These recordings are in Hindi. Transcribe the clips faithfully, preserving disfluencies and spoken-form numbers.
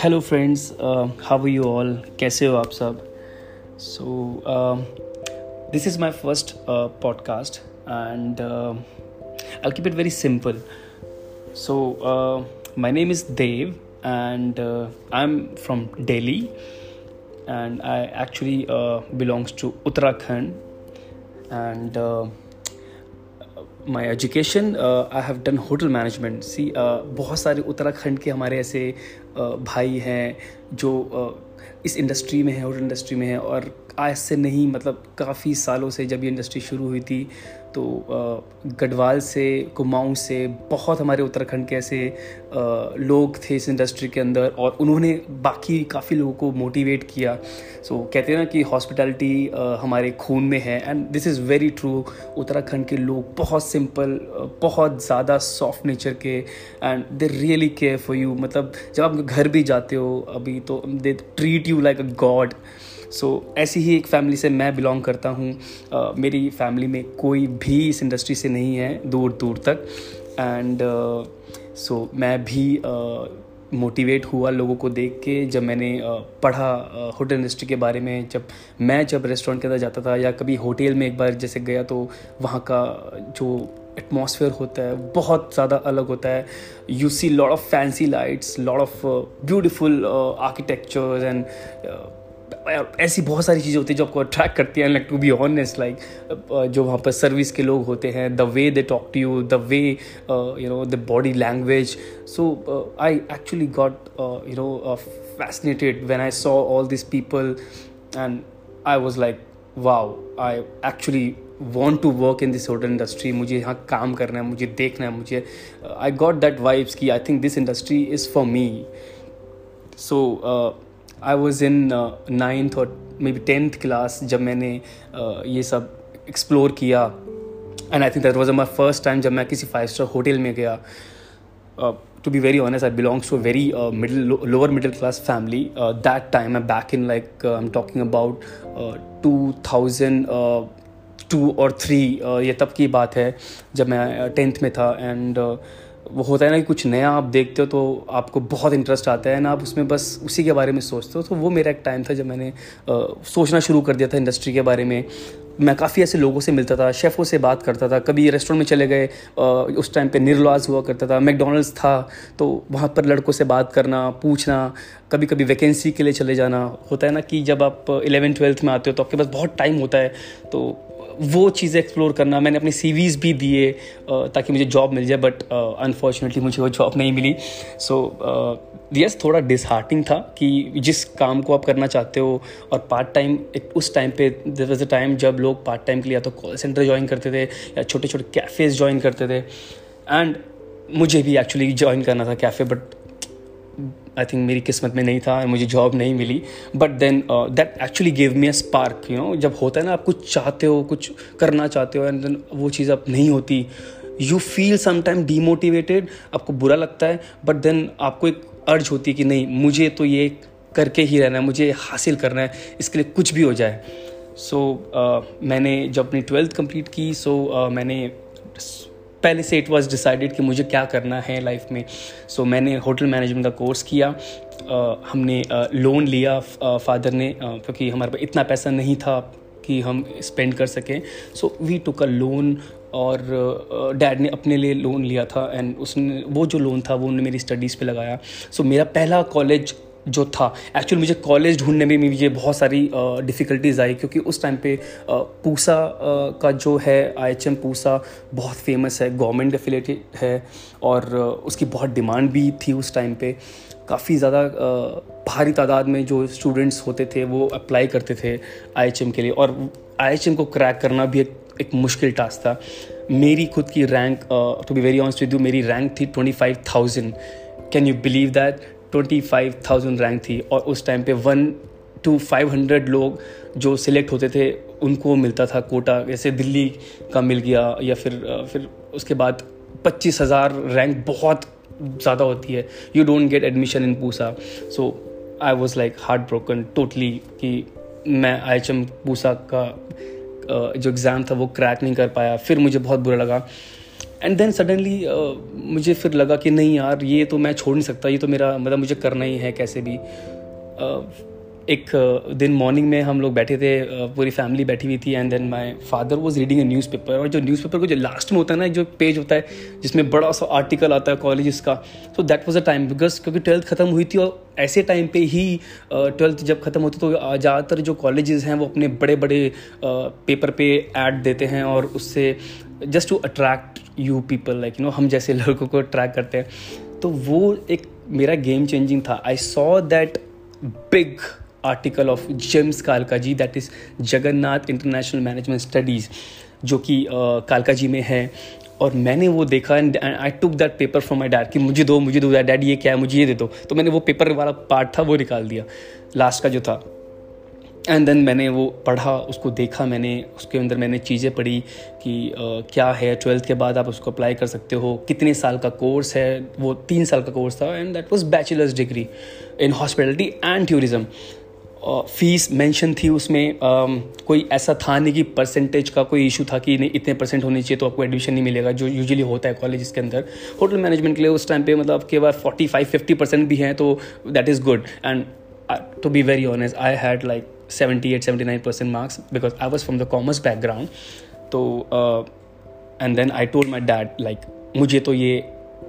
Hello friends, how are you all, कैसे हो आप सब। So this is my first podcast and I will keep it very simple. So my name is Dev and I am from Delhi and I actually belongs to Uttarakhand and my education I have done hotel management. See बहुत सारे उत्तराखंड के हमारे ऐसे uh, भाई हैं जो uh, इस इंडस्ट्री में है, होटल इंडस्ट्री में है, और आज से नहीं मतलब काफ़ी सालों से जब ये इंडस्ट्री शुरू हुई थी तो uh, गढ़वाल से, कुमाऊं से बहुत हमारे उत्तराखंड के ऐसे uh, लोग थे इस इंडस्ट्री के अंदर, और उन्होंने बाकी काफ़ी लोगों को मोटिवेट किया। सो so, कहते हैं ना कि हॉस्पिटैलिटी uh, हमारे खून में है and this is very true. Uttarakhand के लोग बहुत सिंपल, बहुत ज़्यादा सॉफ्ट नेचर के, and they really care for you. मतलब जब आप घर भी जाते हो अभी तो they treat you like a god. So so, ऐसी ही एक फैमिली से मैं बिलोंग करता हूँ। uh, मेरी फैमिली में कोई भी इस इंडस्ट्री से नहीं है दूर दूर तक, एंड सो uh, so, मैं भी मोटिवेट uh, हुआ लोगों को देख के। जब मैंने uh, पढ़ा होटल uh, इंडस्ट्री के बारे में, जब मैं जब रेस्टोरेंट के अंदर जाता था या कभी होटल में एक बार जैसे गया तो वहाँ का जो एटमॉस्फेयर होता है बहुत ज़्यादा अलग होता है। You see lot of fancy lights, lot of beautiful architectures and ऐसी बहुत सारी चीज़ें होती है जो आपको अट्रैक्ट करती हैं। Like to be honest, like जो वहाँ पर सर्विस के लोग होते हैं, the way they talk to you, the way you know the body language. So I actually got you know fascinated when I saw all this people and I was like wow, I actually want to work in this hotel industry. मुझे यहाँ काम करना है, मुझे देखना है, मुझे I got that vibes कि I think this industry is for me. So uh, I was in uh, ninth or maybe tenth class जब मैंने uh, ये सब explore किया and I think that was my first time जब मैं किसी five star hotel में गया। uh, To be very honest, I belong to a very uh, middle, lo- lower middle class family. Uh, that time I'm back in like uh, I'm talking about uh, two thousand uh, two और थ्री, ये तब की बात है जब मैं टेंथ में था। एंड वो होता है ना कि कुछ नया आप देखते हो तो आपको बहुत इंटरेस्ट आता है ना, आप उसमें बस उसी के बारे में सोचते हो। तो वो मेरा एक टाइम था जब मैंने सोचना शुरू कर दिया था इंडस्ट्री के बारे में। मैं काफ़ी ऐसे लोगों से मिलता था, शेफ़ों से बात करता था, कभी रेस्टोरेंट में चले गए। उस टाइम पे निरुलाज हुआ करता था, मैकडोनल्ड्स था, तो वहाँ पर लड़कों से बात करना, पूछना, कभी कभी वैकेंसी के लिए चले जाना। होता है ना कि जब आप इलेवन ट्वेल्थ में आते हो तो आपके पास बहुत टाइम होता है, तो वो चीज़ें एक्सप्लोर करना। मैंने अपने सीवीज़ भी दिए ताकि मुझे जॉब मिल जाए, बट अनफॉर्चुनेटली मुझे वो जॉब नहीं मिली। सो यस, थोड़ा डिसहार्टिंग था कि जिस काम को आप करना चाहते हो, और पार्ट टाइम उस टाइम पे देयर वाज अ टाइम जब लोग पार्ट टाइम के लिए या तो कॉल सेंटर ज्वाइन करते थे या छोटे छोटे कैफ़ेज़ ज्वाइन करते थे, एंड मुझे भी एक्चुअली ज्वाइन करना था कैफ़े, बट आई थिंक मेरी किस्मत में नहीं था, मुझे जॉब नहीं मिली। But then that actually give me a spark, you know. जब होता है ना आप कुछ चाहते हो, कुछ करना चाहते हो, एंड देन वो चीज़ अब नहीं होती, यू फील समटाइम डीमोटिवेटेड, आपको बुरा लगता है, बट देन आपको एक अर्ज होती है कि नहीं, मुझे तो ये करके ही रहना है, मुझे हासिल करना है, इसके लिए कुछ भी हो जाए। सो so, uh, मैंने जब अपनी ट्वेल्थ कंप्लीट की, सो so, uh, मैंने पहले से इट वाज डिसाइडेड कि मुझे क्या करना है लाइफ में। सो so, मैंने होटल मैनेजमेंट का कोर्स किया। uh, हमने लोन uh, लिया फादर ने, क्योंकि uh, हमारे पास इतना पैसा नहीं था कि हम स्पेंड कर सकें। So we took a loan, और डैड uh, ने अपने लिए लोन लिया था, एंड उसने वो जो लोन था वो उन्होंने मेरी स्टडीज़ पे लगाया। सो so, मेरा पहला कॉलेज जो था, एक्चुअली मुझे कॉलेज ढूंढने में मुझे बहुत सारी डिफ़िकल्टीज़ uh, आई, क्योंकि उस टाइम पे uh, पूसा uh, का जो है आई एच एम पूसा बहुत फेमस है, गवर्नमेंट एफिलेटेड है, और uh, उसकी बहुत डिमांड भी थी उस टाइम पे। काफ़ी ज़्यादा uh, भारी तादाद में जो स्टूडेंट्स होते थे वो अप्लाई करते थे आई एच एम के लिए, और आई एच एम को क्रैक करना भी एक, एक मुश्किल टास्क था। मेरी खुद की rank, to be very honest with you, मेरी रैंक थी twenty five thousand. Can you believe that? Twenty five thousand rank थी, और उस टाइम पे वन टू फाइव हंड्रेड लोग जो सिलेक्ट होते थे उनको मिलता था कोटा, जैसे दिल्ली का मिल गया, या फिर फिर उसके बाद पच्चीस हज़ार रैंक बहुत ज़्यादा होती है। You don't get admission in Pusa. So I was like heart broken totally कि मैं आई एच एम पूसा का जो एग्ज़ाम था वो क्रैक नहीं कर पाया। फिर मुझे बहुत बुरा लगा। एंड देन सडनली मुझे फिर लगा कि नहीं यार, ये तो मैं छोड़ नहीं सकता, ये तो मेरा मतलब मुझे करना ही है कैसे भी। uh, एक दिन मॉर्निंग में हम लोग बैठे थे, पूरी फैमिली बैठी हुई थी, and then my father was reading a newspaper. और जो न्यूज़पेपर को जो लास्ट में होता है ना, जो पेज होता है जिसमें बड़ा सा आर्टिकल आता है कॉलेज का, so that was a time because क्योंकि ट्वेल्थ ख़त्म हुई थी और ऐसे टाइम पे ही ट्वेल्थ जब ख़त्म होती तो ज़्यादातर जो कॉलेजेस हैं वो अपने बड़े बड़े पेपर पे ऐड देते हैं और उससे just to attract you people, like you know हम जैसे लड़कों को अट्रैक्ट करते हैं। तो वो एक मेरा गेम चेंजिंग था। I saw that big article of JIMS Kalkaji, that is Jagannath International Management Studies, जो कि कालकाजी में है। और मैंने वो देखा and I took that paper from my dad कि मुझे दो मुझे दो डैड ये क्या है, मुझे ये दे दो। तो मैंने वो पेपर वाला पार्ट था वो निकाल दिया, लास्ट का जो था, एंड देन मैंने वो पढ़ा, उसको देखा, मैंने उसके अंदर मैंने चीज़ें पढ़ी कि uh, क्या है ट्वेल्थ के बाद आप उसको अप्लाई कर सकते हो, कितने साल का कोर्स है। वो तीन साल का कोर्स था and that was bachelors degree in hospitality and tourism. Fees mention थी उसमें, uh, कोई ऐसा था नहीं कि परसेंटेज का कोई इशू था कि नहीं इतने परसेंट होने चाहिए तो आपको एडमिशन नहीं मिलेगा, जो यूजुअली होता है कॉलेज के अंदर। होटल मैनेजमेंट के लिए उस टाइम पे मतलब आपके बाद फोर्टी फाइव फिफ्टी परसेंट भी हैं तो that is good. And to be very honest I had like seventy-eight seventy-nine percent marks because I was from the commerce background. तो uh, and then I told my dad like मुझे तो ये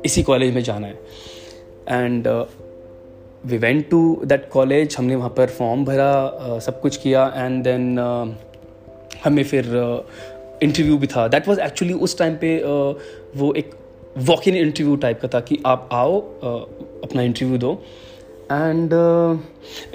इसी कॉलेज में जाना है। And uh, we went to that college, हमने वहाँ पर फॉर्म भरा, uh, सब कुछ किया, and then uh, हमें फिर इंटरव्यू uh, भी था। That was actually उस टाइम पे uh, वो एक वॉक इन इंटरव्यू टाइप का था कि आप आओ, uh, अपना इंटरव्यू दो। And uh,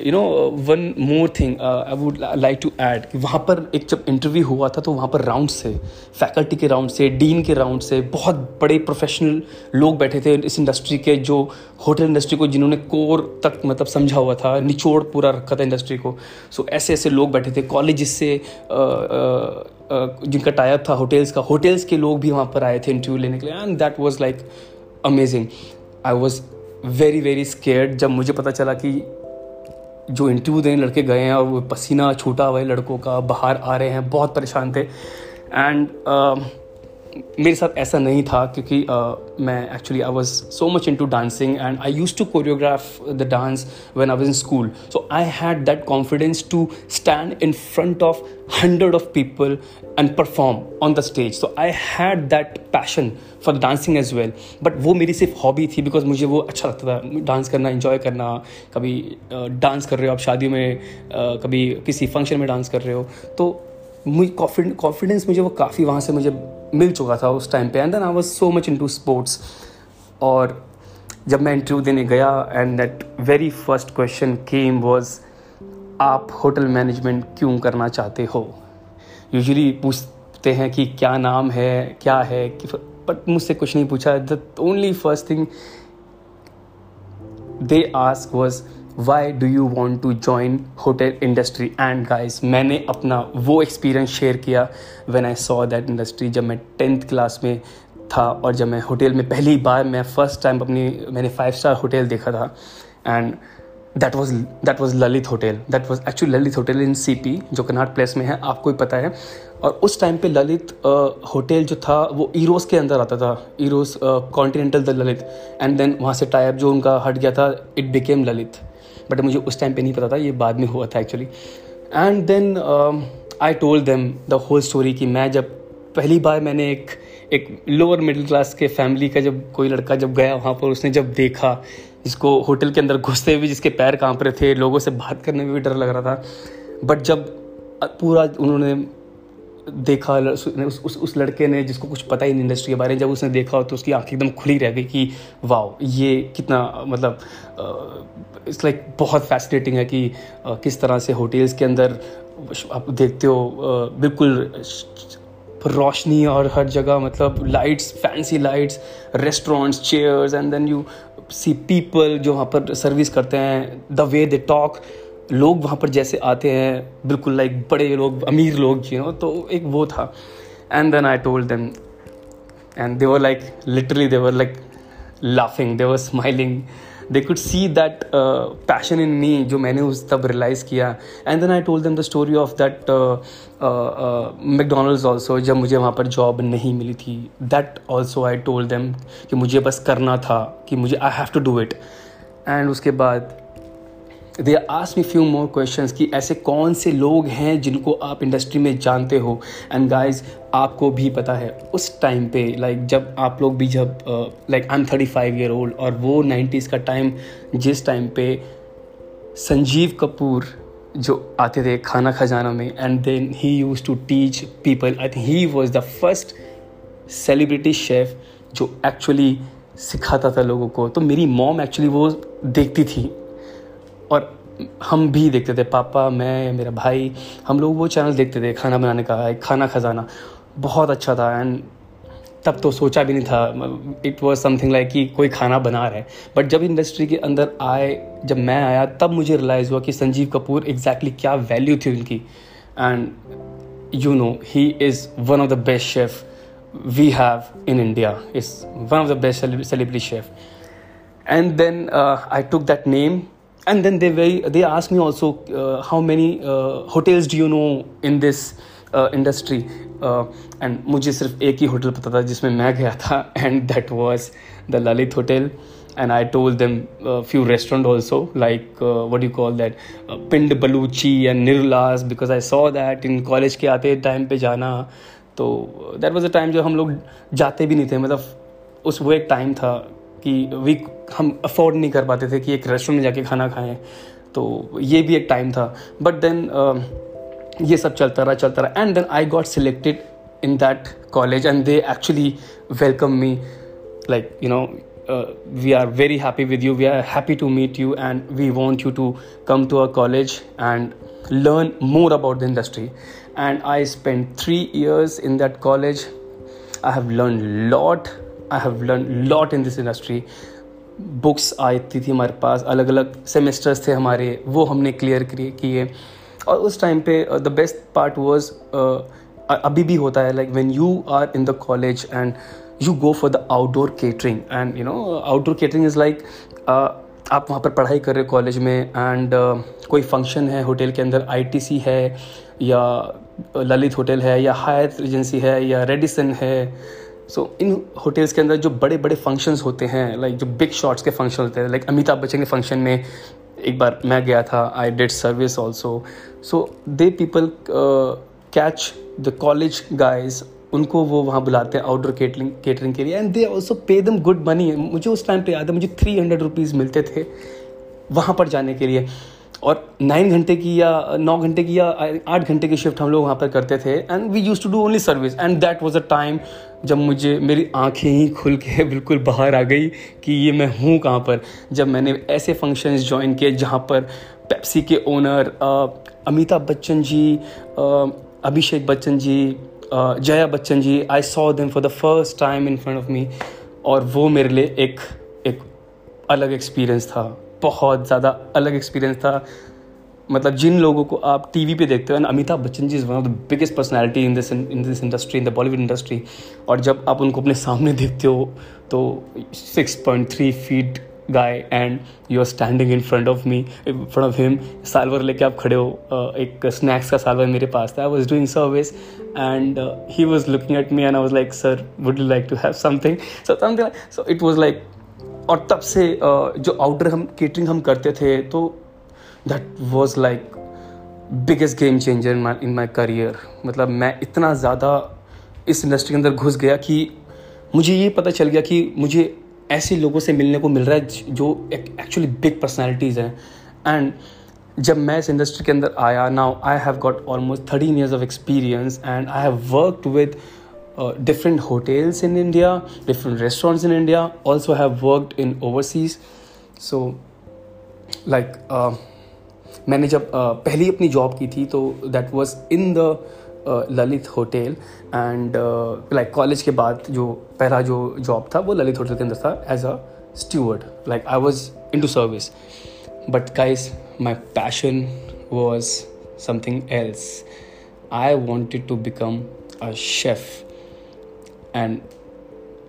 you know one more thing uh, I would like to add कि वहाँ पर एक जब इंटरव्यू हुआ था तो वहाँ पर राउंड्स थे, फैकल्टी के राउंड से, डीन के राउंड से, बहुत बड़े प्रोफेशनल लोग बैठे थे इस इंडस्ट्री के, जो होटल इंडस्ट्री को जिन्होंने कोर तक मतलब समझा हुआ था, निचोड़ पूरा रखा था इंडस्ट्री को। सो so, ऐसे ऐसे लोग बैठे थे, कॉलेज से जिनका टाइप था होटल्स का, होटल्स के लोग भी वहाँ पर आए थे इंटरव्यू लेने के लिए। And that was like amazing. I was very very scared जब मुझे पता चला कि जो इंटरव्यू देने लड़के गए हैं और वो पसीना छूटा हुआ है लड़कों का, बाहर आ रहे हैं, बहुत परेशान थे। एंड uh, मेरे साथ ऐसा नहीं था क्योंकि uh, मैं actually I was so much into dancing and I used to choreograph the dance when I was in school. So I had that confidence to stand in front of hundred of people and perform on the stage. So I had that passion for dancing as well, but वो मेरी सिर्फ हॉबी थी बिकॉज मुझे वो अच्छा लगता था, डांस करना, इंजॉय करना। कभी डांस uh, कर रहे हो आप शादी में, uh, कभी किसी फंक्शन में डांस कर रहे हो, तो मुझे कॉन्फिडेंस मुझे वो काफ़ी वहाँ से मुझे मिल चुका था उस टाइम पे। And then I was so much into sports. और जब मैं इंटरव्यू देने गया and that very first question came was आप होटल मैनेजमेंट क्यों करना चाहते हो। यूजुअली पूछते हैं कि क्या नाम है, क्या है, बट मुझसे कुछ नहीं पूछा। The only first thing they ask was Why do you want to join hotel industry? And guys, मैंने अपना वो experience share किया when I saw that industry, जब मैं tenth class में था और जब मैं hotel में पहली बार मैं first time अपनी मैंने five star hotel देखा था। And that was that was Lalit Hotel, that was actually Lalit Hotel in C P जो कनॉट प्लेस में है, आपको ही पता है। और उस टाइम पे ललित होटल जो था वो ईरोस के अंदर आता था, Eros continental the Lalit, and then वहाँ से टाइप जो उनका हट गया था, इट बिकेम ललित। बट मुझे उस टाइम पे नहीं पता था, ये बाद में हुआ था actually. And then I told them the whole story कि मैं जब पहली बार मैंने एक एक लोअर मिडिल क्लास के फैमिली का जब कोई लड़का जब गया वहाँ पर, उसने जब देखा जिसको होटल के अंदर घुसते हुए जिसके पैर काँप रहे थे, लोगों से बात करने में भी डर लग रहा था, बट जब पूरा उन्होंने देखा उस, उस उस लड़के ने जिसको कुछ पता ही नहीं इंडस्ट्री के बारे में, जब उसने देखा तो उसकी आँखें एकदम खुली रह गई कि वाओ, ये कितना मतलब इट्स लाइक बहुत फैसिनेटिंग है कि uh, किस तरह से होटल्स के अंदर आप देखते हो uh, बिल्कुल रोशनी और हर जगह मतलब lights, fancy lights, restaurants, chairs, and then you see people जो वहाँ पर सर्विस करते हैं, द वे दे टॉक, लोग वहाँ पर जैसे आते हैं बिल्कुल लाइक बड़े लोग, अमीर लोग, यू नो। तो एक वो था। And then I told them and they were like literally they were like laughing, they were smiling. they could see that uh, passion in me जो मैंने उस तब realize किया. And then I told them the story of that uh, uh, McDonald's also, जब मुझे वहाँ पर job नहीं मिली थी. That also I told them कि मुझे बस करना था, कि मुझे I have to do it. And उसके बाद they asked me few more questions कि ऐसे कौन से लोग हैं जिनको आप इंडस्ट्री में जानते हो. एंड गाइज आपको भी पता है उस टाइम पे लाइक like, जब आप लोग भी जब like I am thirty five year old और वो नाइन्टीज़ का टाइम जिस टाइम पे संजीव कपूर जो आते थे खाना खजाना में and then he use to teach people. I think he was the first celebrity chef जो एक्चुअली सिखाता था लोगों को. तो मेरी मॉम एक्चुअली वो देखती थी और हम भी देखते थे, पापा, मैं, मेरा भाई, हम लोग वो चैनल देखते थे खाना बनाने का, खाना खजाना बहुत अच्छा था. एंड तब तो सोचा भी नहीं था, इट वॉज समथिंग लाइक कि कोई खाना बना रहा है. बट जब इंडस्ट्री के अंदर आए, जब मैं आया, तब मुझे रियलाइज़ हुआ कि संजीव कपूर एग्जैक्टली exactly क्या वैल्यू थी उनकी. And you know he is one of the best chef we have in India, is one of the best celebrity chef. And then I took that name. And then they very, they asked me also uh, how many uh, hotels do you know in this uh, industry? Uh, and मुझे सिर्फ एक ही होटल पता था जिसमें मैं गया था, and that was the Lalit Hotel. And I told them a few restaurant also, like uh, what do you call that, uh, Pind Baluchi and Nirula's, because I saw that in college के आते time पे जाना. तो that was a time जब हम लोग जाते भी नहीं थे, मतलब उस वो एक time था कि वी हम अफोर्ड नहीं कर पाते थे कि एक रेस्टोरेंट में जाके खाना खाएं. तो ये भी एक टाइम था. बट देन uh, ये सब चलता रहा चलता रहा and then I got selected in that college and they actually welcome me like you know we are very happy with you, we are happy to meet you and we want you to come to our college and learn more about the industry. And I spend three years in that college. I have learn lot, I have learn lot in this industry. Books आती थी हमारे पास, अलग अलग सेमेस्टर्स थे हमारे, वो हमने क्लियर किए. और उस टाइम पे द बेस्ट पार्ट वाज, अभी भी होता है like when you are in the college and you go for the outdoor catering. And you know outdoor catering is like आप वहाँ पर पढ़ाई कर रहे हो कॉलेज में एंड uh, कोई फंक्शन है होटल के अंदर, आई टी सी है या ललित होटल है या हायत रेजेंसी है या रेडिसन है. सो इन होटल्स के अंदर जो बड़े बड़े फंक्शंस होते हैं, लाइक जो बिग शॉट्स के फंक्शन होते हैं, लाइक अमिताभ बच्चन के फंक्शन में एक बार मैं गया था. I did service also. So they people catch the college guys, उनको वो वहाँ बुलाते हैं आउटडोर केटरिंग केटरिंग के लिए. एंड दे ऑल्सो पे दम गुड मनी. मुझे उस टाइम पे याद है मुझे थ्री हंड्रेड रुपीज़ मिलते थे वहाँ पर जाने के लिए. और नाइन घंटे की या नौ घंटे की या आठ घंटे की शिफ्ट हम लोग वहाँ पर करते थे. And we use to do only service. And that was a time जब मुझे मेरी आंखें ही खुल के बिल्कुल बाहर आ गई कि ये मैं हूँ कहाँ पर. जब मैंने ऐसे फंक्शंस ज्वाइन किए जहाँ पर पेप्सी के owner Amitabh Bachchan ji, Abhishek Bachchan ji, Jaya Bachchan ji, I saw them for the first time in front of me. और वो मेरे लिए एक एक अलग एक्सपीरियंस था, बहुत ज़्यादा अलग एक्सपीरियंस था. मतलब जिन लोगों को आप टीवी पे देखते हो, and Amitabh Bachchan ji is one of the biggest personality in this in this industry, in the Bollywood industry. और जब आप उनको अपने सामने देखते हो तो six point three feet guy and you are standing in front of me, in front of him, salver लेके आप खड़े हो. एक स्नैक्स का सालवर मेरे पास था. I was doing service and he was looking at me and I was like, sir would you like to have something so something so it was like. और तब से जो आउटडोर हम केटरिंग हम करते थे तो that was like biggest game changer in my in my career. मतलब मैं इतना ज़्यादा इस इंडस्ट्री के अंदर घुस गया कि मुझे ये पता चल गया कि मुझे ऐसे लोगों से मिलने को मिल रहा है जो एक्चुअली बिग पर्सनैलिटीज़ हैं. एंड जब मैं इस इंडस्ट्री के अंदर आया, now I have got almost thirteen years of experience and I have worked with Uh, different hotels in India, different restaurants in India, also have worked in overseas. So like uh, मैंने जब uh, पहली अपनी जॉब की थी तो that was in the uh, Lalit hotel. and uh, like college के बाद जो पहला जो जॉब था वो ललित होटल के अंदर था as a steward. Like I was into service. But guys, my passion was something else. I wanted to become a chef. And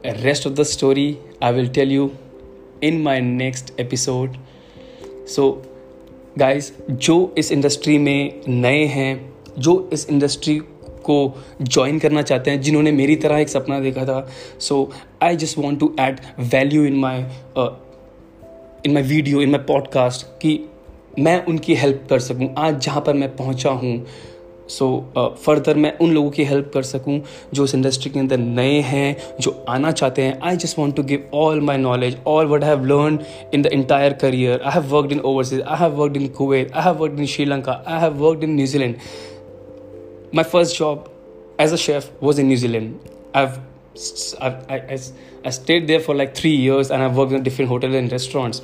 the rest of the story I will tell you in my next episode. So guys, जो इस इंडस्ट्री में नए हैं, जो इस इंडस्ट्री को ज्वाइन करना चाहते हैं, जिन्होंने मेरी तरह एक सपना देखा था, so I just want to add value in my in my video in my podcast कि मैं उनकी हेल्प कर सकूं आज जहां पर मैं पहुंचा हूं. सो फर्दर मैं उन लोगों की हेल्प कर सकूं जो इस इंडस्ट्री के अंदर नए हैं, जो आना चाहते हैं. I just want to give all my knowledge, all what I have learn in the entire career. I have worked in overseas, I have worked in Kuwait, I have worked in Sri Lanka, I have worked in New Zealand. My first job as a chef was in New Zealand. I've, I've I, I stayed there for like three years and I've worked in different hotels and restaurants.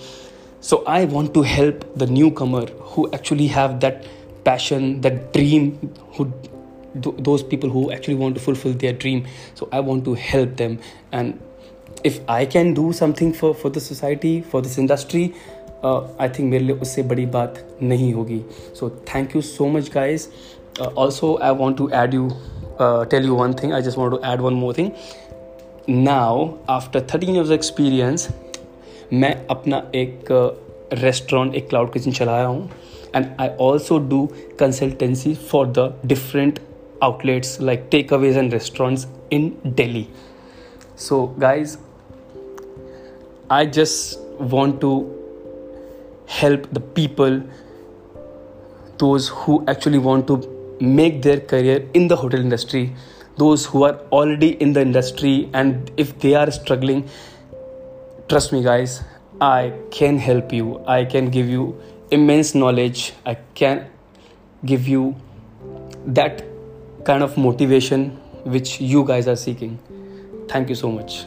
So I want to help the newcomer who actually have that passion, that dream, who th- those people who actually want to fulfill their dream. So I want to help them. And if I can do something for, for the society, for this industry, uh, I think मेरे लिए उससे बड़ी बात नहीं होगी. So thank you so much guys. Uh, also, I want to add you, uh, tell you one thing. I just want to add one more thing. Now, after thirteen years of experience, मैं अपना एक restaurant, एक cloud kitchen चलाया हूँ, and I also do consultancy for the different outlets like takeaways and restaurants in Delhi. So, guys, I just want to help the people, those who actually want to make their career in the hotel industry, those who are already in the industry, and if they are struggling, trust me guys, I can help you. I can give you immense knowledge. I can give you that kind of motivation which you guys are seeking. Thank you so much.